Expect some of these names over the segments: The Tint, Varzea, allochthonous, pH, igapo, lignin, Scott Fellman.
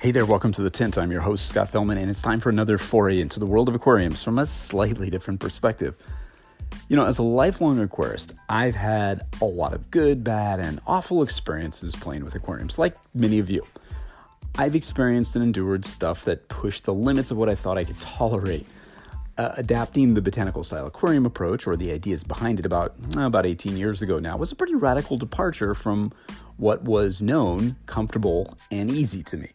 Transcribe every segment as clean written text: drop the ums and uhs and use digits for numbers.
Hey there, welcome to The Tint. I'm your host, Scott Fellman, and it's time for another foray into the world of aquariums from a slightly different perspective. You know, as a lifelong aquarist, I've had a lot of good, bad, and awful experiences playing with aquariums, like many of you. I've experienced and endured stuff that pushed the limits of what I thought I could tolerate. Adapting the botanical style aquarium approach, or the ideas behind it, about 18 years ago now, was a pretty radical departure from what was known, comfortable, and easy to me.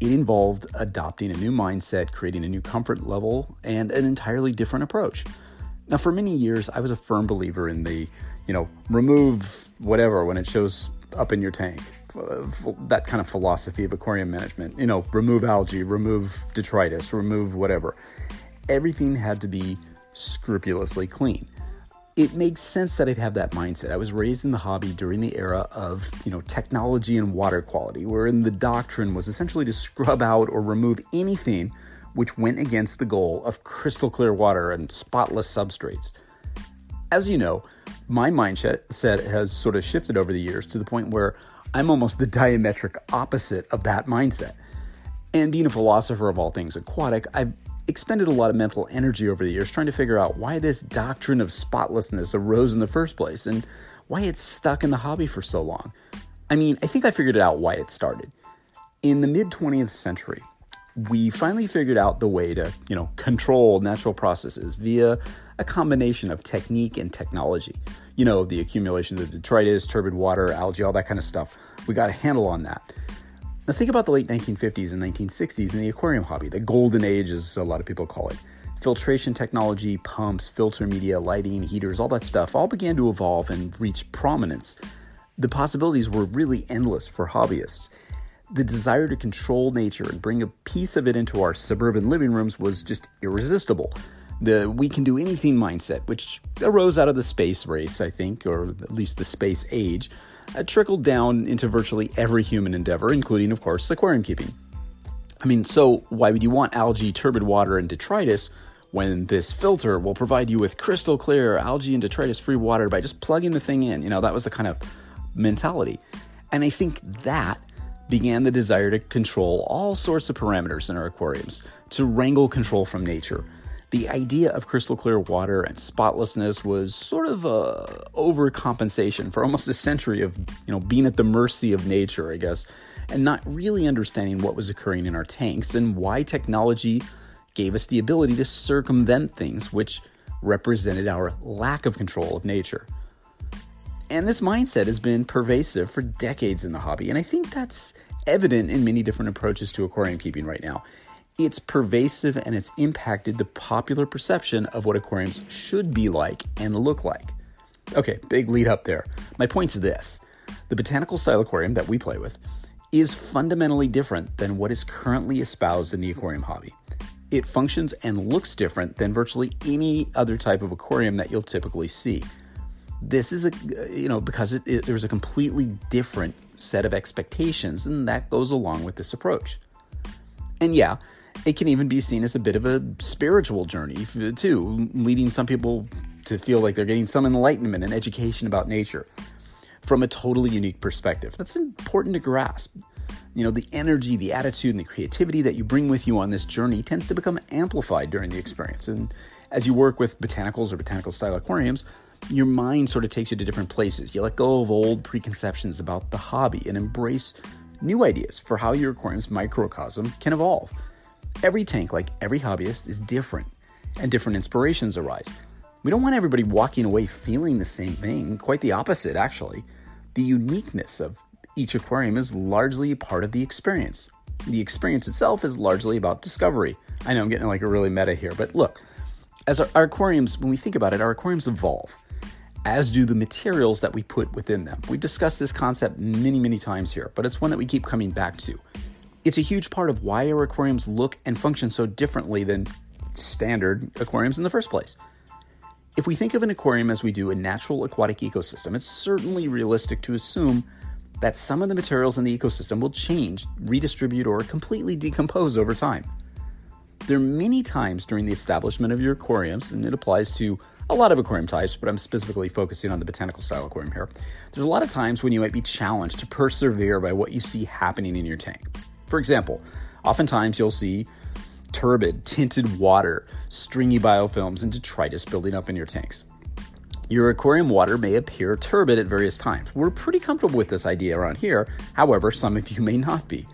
It involved adopting a new mindset, creating a new comfort level, and an entirely different approach. Now, for many years, I was a firm believer in the, remove whatever when it shows up in your tank. That kind of philosophy of aquarium management. Remove algae, remove detritus, remove whatever. Everything had to be scrupulously clean. It makes sense that I'd have that mindset. I was raised in the hobby during the era of, technology and water quality, wherein the doctrine was essentially to scrub out or remove anything which went against the goal of crystal clear water and spotless substrates. As you know, my mindset has sort of shifted over the years to the point where I'm almost the diametric opposite of that mindset. And being a philosopher of all things aquatic, I've expended a lot of mental energy over the years trying to figure out why this doctrine of spotlessness arose in the first place and why it's stuck in the hobby for so long. I think I figured out why it started. In the mid-20th century, we finally figured out the way to, control natural processes via a combination of technique and technology. The accumulation of detritus, turbid water, algae, all that kind of stuff. We got a handle on that. Now think about the late 1950s and 1960s in the aquarium hobby, the golden age as a lot of people call it. Filtration technology, pumps, filter media, lighting, heaters, all that stuff all began to evolve and reach prominence. The possibilities were really endless for hobbyists. The desire to control nature and bring a piece of it into our suburban living rooms was just irresistible. The we can do anything mindset, which arose out of the space race, I think, or at least the space age, trickled down into virtually every human endeavor, including, of course, aquarium keeping. So why would you want algae, turbid water, and detritus when this filter will provide you with crystal clear algae and detritus-free water by just plugging the thing in? That was the kind of mentality. And I think that began the desire to control all sorts of parameters in our aquariums, to wrangle control from nature. The idea of crystal clear water and spotlessness was sort of a overcompensation for almost a century of, being at the mercy of nature, I guess, and not really understanding what was occurring in our tanks and why technology gave us the ability to circumvent things which represented our lack of control of nature. And this mindset has been pervasive for decades in the hobby, and I think that's evident in many different approaches to aquarium keeping right now. It's pervasive and it's impacted the popular perception of what aquariums should be like and look like. Okay, big lead up there. My point's this. The botanical style aquarium that we play with is fundamentally different than what is currently espoused in the aquarium hobby. It functions and looks different than virtually any other type of aquarium that you'll typically see. This is because there's a completely different set of expectations, and that goes along with this approach. And yeah, it can even be seen as a bit of a spiritual journey, too, leading some people to feel like they're getting some enlightenment and education about nature from a totally unique perspective. That's important to grasp. The energy, the attitude, and the creativity that you bring with you on this journey tends to become amplified during the experience. And as you work with botanicals or botanical-style aquariums, your mind sort of takes you to different places. You let go of old preconceptions about the hobby and embrace new ideas for how your aquarium's microcosm can evolve. Every tank, like every hobbyist, is different, and different inspirations arise. We don't want everybody walking away feeling the same thing, quite the opposite, actually. The uniqueness of each aquarium is largely part of the experience. The experience itself is largely about discovery. I know I'm getting really meta here, but look, as our aquariums, when we think about it, our aquariums evolve. as do the materials that we put within them. We've discussed this concept many, many times here, but it's one that we keep coming back to. It's a huge part of why our aquariums look and function so differently than standard aquariums in the first place. If we think of an aquarium as we do a natural aquatic ecosystem, it's certainly realistic to assume that some of the materials in the ecosystem will change, redistribute, or completely decompose over time. There are many times during the establishment of your aquariums, and it applies to a lot of aquarium types, but I'm specifically focusing on the botanical style aquarium here. There's a lot of times when you might be challenged to persevere by what you see happening in your tank. For example, oftentimes you'll see turbid, tinted water, stringy biofilms, and detritus building up in your tanks. Your aquarium water may appear turbid at various times. We're pretty comfortable with this idea around here. However, some of you may not be.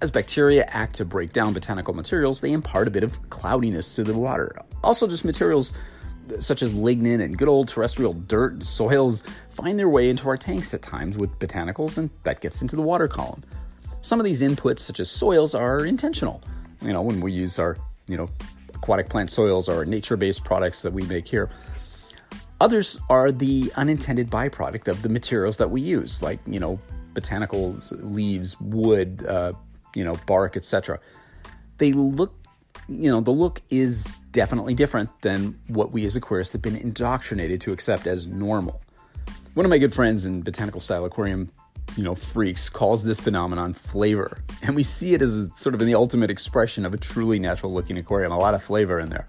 As bacteria act to break down botanical materials, they impart a bit of cloudiness to the water. Also, just materials such as lignin and good old terrestrial dirt and soils find their way into our tanks at times with botanicals, and that gets into the water column. Some of these inputs, such as soils, are intentional. You know, when we use our, aquatic plant soils or nature-based products that we make here. Others are the unintended byproduct of the materials that we use, like, botanical leaves, wood, bark, etc. The look is definitely different than what we as aquarists have been indoctrinated to accept as normal. One of my good friends in botanical style aquarium, freaks calls this phenomenon flavor. And we see it as sort of in the ultimate expression of a truly natural looking aquarium, a lot of flavor in there.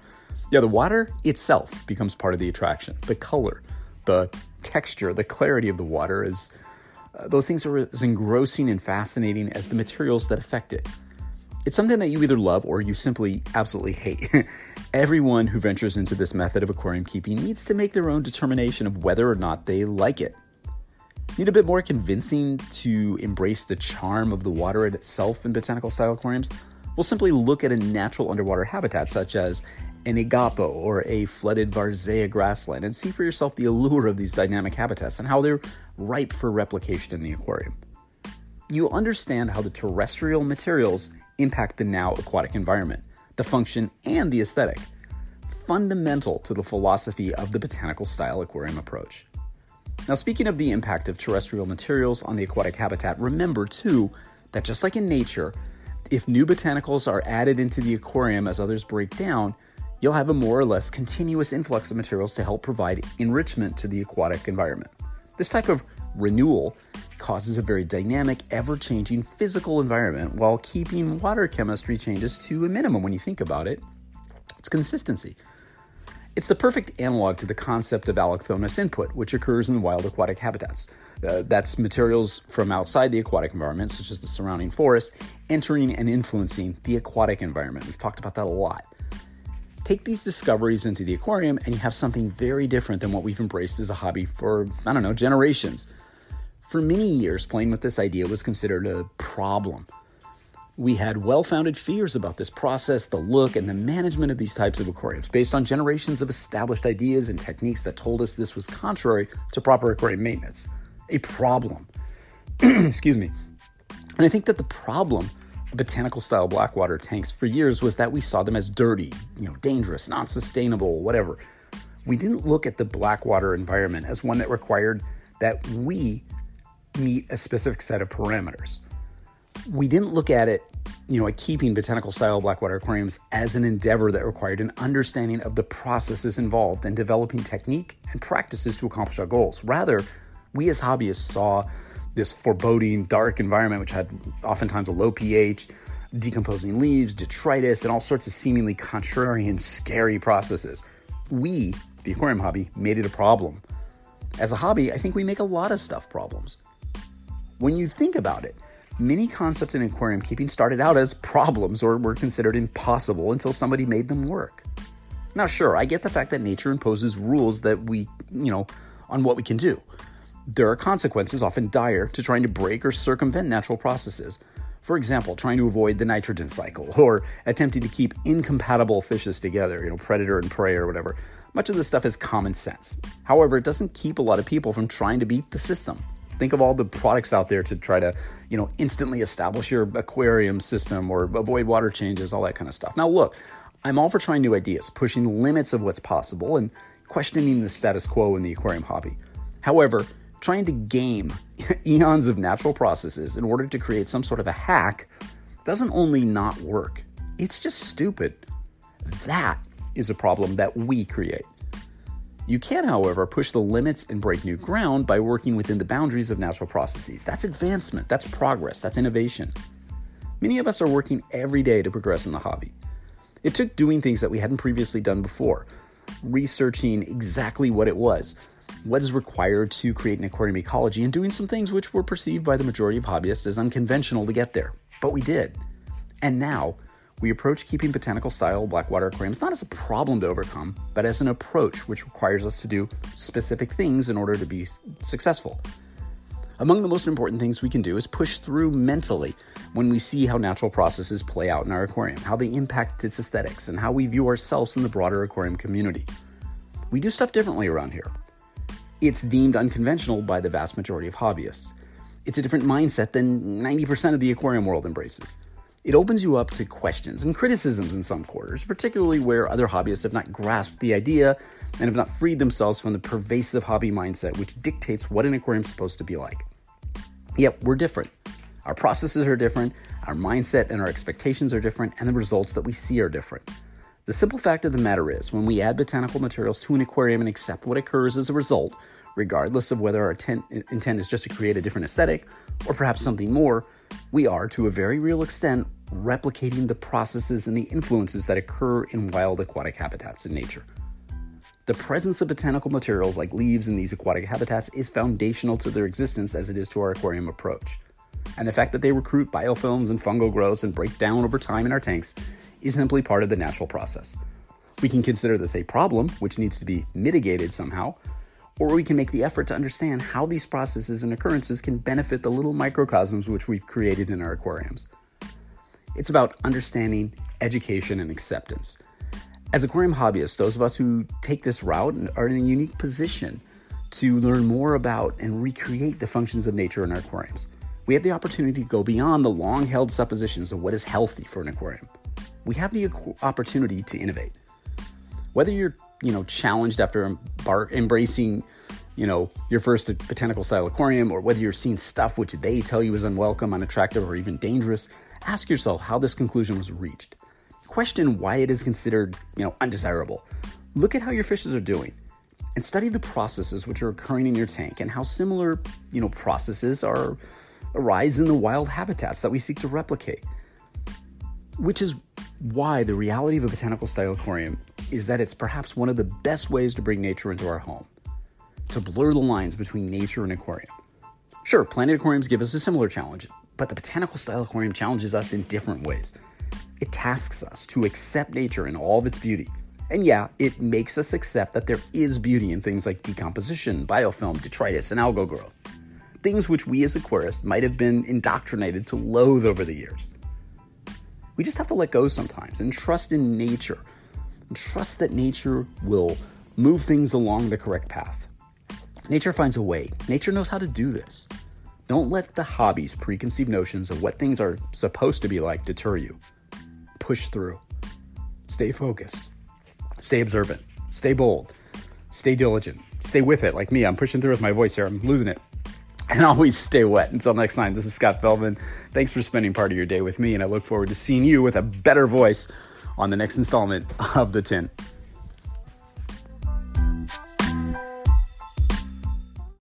Yeah, the water itself becomes part of the attraction. The color, the texture, the clarity of the water is, those things are as engrossing and fascinating as the materials that affect it. It's something that you either love or you simply absolutely hate. Everyone who ventures into this method of aquarium keeping needs to make their own determination of whether or not they like it. Need a bit more convincing to embrace the charm of the water itself in botanical style aquariums? We'll simply look at a natural underwater habitat such as an igapo or a flooded Varzea grassland and see for yourself the allure of these dynamic habitats and how they're ripe for replication in the aquarium. You understand how the terrestrial materials impact the now aquatic environment, the function and the aesthetic, fundamental to the philosophy of the botanical style aquarium approach. Now, speaking of the impact of terrestrial materials on the aquatic habitat, remember too that just like in nature, if new botanicals are added into the aquarium as others break down, you'll have a more or less continuous influx of materials to help provide enrichment to the aquatic environment. This type of renewal causes a very dynamic, ever-changing physical environment while keeping water chemistry changes to a minimum when you think about it. It's consistency. It's the perfect analog to the concept of allochthonous input, which occurs in wild aquatic habitats. That's materials from outside the aquatic environment, such as the surrounding forest, entering and influencing the aquatic environment. We've talked about that a lot. Take these discoveries into the aquarium and you have something very different than what we've embraced as a hobby for, generations. For many years, playing with this idea was considered a problem. We had well-founded fears about this process, the look, and the management of these types of aquariums based on generations of established ideas and techniques that told us this was contrary to proper aquarium maintenance. A problem. Excuse me. And I think that the problem botanical style blackwater tanks for years was that we saw them as dirty, dangerous, not sustainable, whatever. We didn't look at the blackwater environment as one that required that we meet a specific set of parameters. We didn't look at it, at keeping botanical style blackwater aquariums as an endeavor that required an understanding of the processes involved and developing technique and practices to accomplish our goals. Rather, we as hobbyists saw this foreboding, dark environment, which had oftentimes a low pH, decomposing leaves, detritus, and all sorts of seemingly contrarian, scary processes. We, the aquarium hobby, made it a problem. As a hobby, I think we make a lot of stuff problems. When you think about it, many concepts in aquarium keeping started out as problems or were considered impossible until somebody made them work. Now, sure, I get the fact that nature imposes rules that we, on what we can do. There are consequences, often dire, to trying to break or circumvent natural processes. For example, trying to avoid the nitrogen cycle or attempting to keep incompatible fishes together, predator and prey or whatever. Much of this stuff is common sense. However, it doesn't keep a lot of people from trying to beat the system. Think of all the products out there to try to, instantly establish your aquarium system or avoid water changes, all that kind of stuff. Now, look, I'm all for trying new ideas, pushing limits of what's possible and questioning the status quo in the aquarium hobby. However, trying to game eons of natural processes in order to create some sort of a hack doesn't only not work, it's just stupid. That is a problem that we create. You can, however, push the limits and break new ground by working within the boundaries of natural processes. That's advancement, that's progress, that's innovation. Many of us are working every day to progress in the hobby. It took doing things that we hadn't previously done before, researching exactly what it was, what is required to create an aquarium ecology, and doing some things which were perceived by the majority of hobbyists as unconventional to get there. But we did. And now, we approach keeping botanical-style blackwater aquariums not as a problem to overcome, but as an approach which requires us to do specific things in order to be successful. Among the most important things we can do is push through mentally when we see how natural processes play out in our aquarium, how they impact its aesthetics, and how we view ourselves in the broader aquarium community. We do stuff differently around here. It's deemed unconventional by the vast majority of hobbyists. It's a different mindset than 90% of the aquarium world embraces. It opens you up to questions and criticisms in some quarters, particularly where other hobbyists have not grasped the idea and have not freed themselves from the pervasive hobby mindset which dictates what an aquarium is supposed to be like. Yet we're different. Our processes are different, our mindset and our expectations are different, and the results that we see are different. The simple fact of the matter is, when we add botanical materials to an aquarium and accept what occurs as a result, regardless of whether our intent is just to create a different aesthetic or perhaps something more, we are, to a very real extent, replicating the processes and the influences that occur in wild aquatic habitats in nature. The presence of botanical materials like leaves in these aquatic habitats is foundational to their existence as it is to our aquarium approach. And the fact that they recruit biofilms and fungal growths and break down over time in our tanks is simply part of the natural process. We can consider this a problem, which needs to be mitigated somehow, or we can make the effort to understand how these processes and occurrences can benefit the little microcosms which we've created in our aquariums. It's about understanding, education, and acceptance. As aquarium hobbyists, those of us who take this route are in a unique position to learn more about and recreate the functions of nature in our aquariums. We have the opportunity to go beyond the long-held suppositions of what is healthy for an aquarium. We have the opportunity to innovate. Whether you're challenged after embracing, your first botanical style aquarium, or whether you're seeing stuff which they tell you is unwelcome, unattractive, or even dangerous, ask yourself how this conclusion was reached. Question why it is considered, undesirable. Look at how your fishes are doing and study the processes which are occurring in your tank and how similar, processes arise in the wild habitats that we seek to replicate, which is why the reality of a botanical style aquarium is that it's perhaps one of the best ways to bring nature into our home, to blur the lines between nature and aquarium. Sure, planted aquariums give us a similar challenge, but the botanical style aquarium challenges us in different ways. It tasks us to accept nature in all of its beauty. And yeah, it makes us accept that there is beauty in things like decomposition, biofilm, detritus, and algal growth, things which we as aquarists might have been indoctrinated to loathe over the years. We just have to let go sometimes and trust in nature. And trust that nature will move things along the correct path. Nature finds a way. Nature knows how to do this. Don't let the hobby's preconceived notions of what things are supposed to be like deter you. Push through. Stay focused. Stay observant. Stay bold. Stay diligent. Stay with it. Like me, I'm pushing through with my voice here. I'm losing it. And always stay wet. Until next time, this is Scott Fellman. Thanks for spending part of your day with me, and I look forward to seeing you with a better voice on the next installment of The Tint.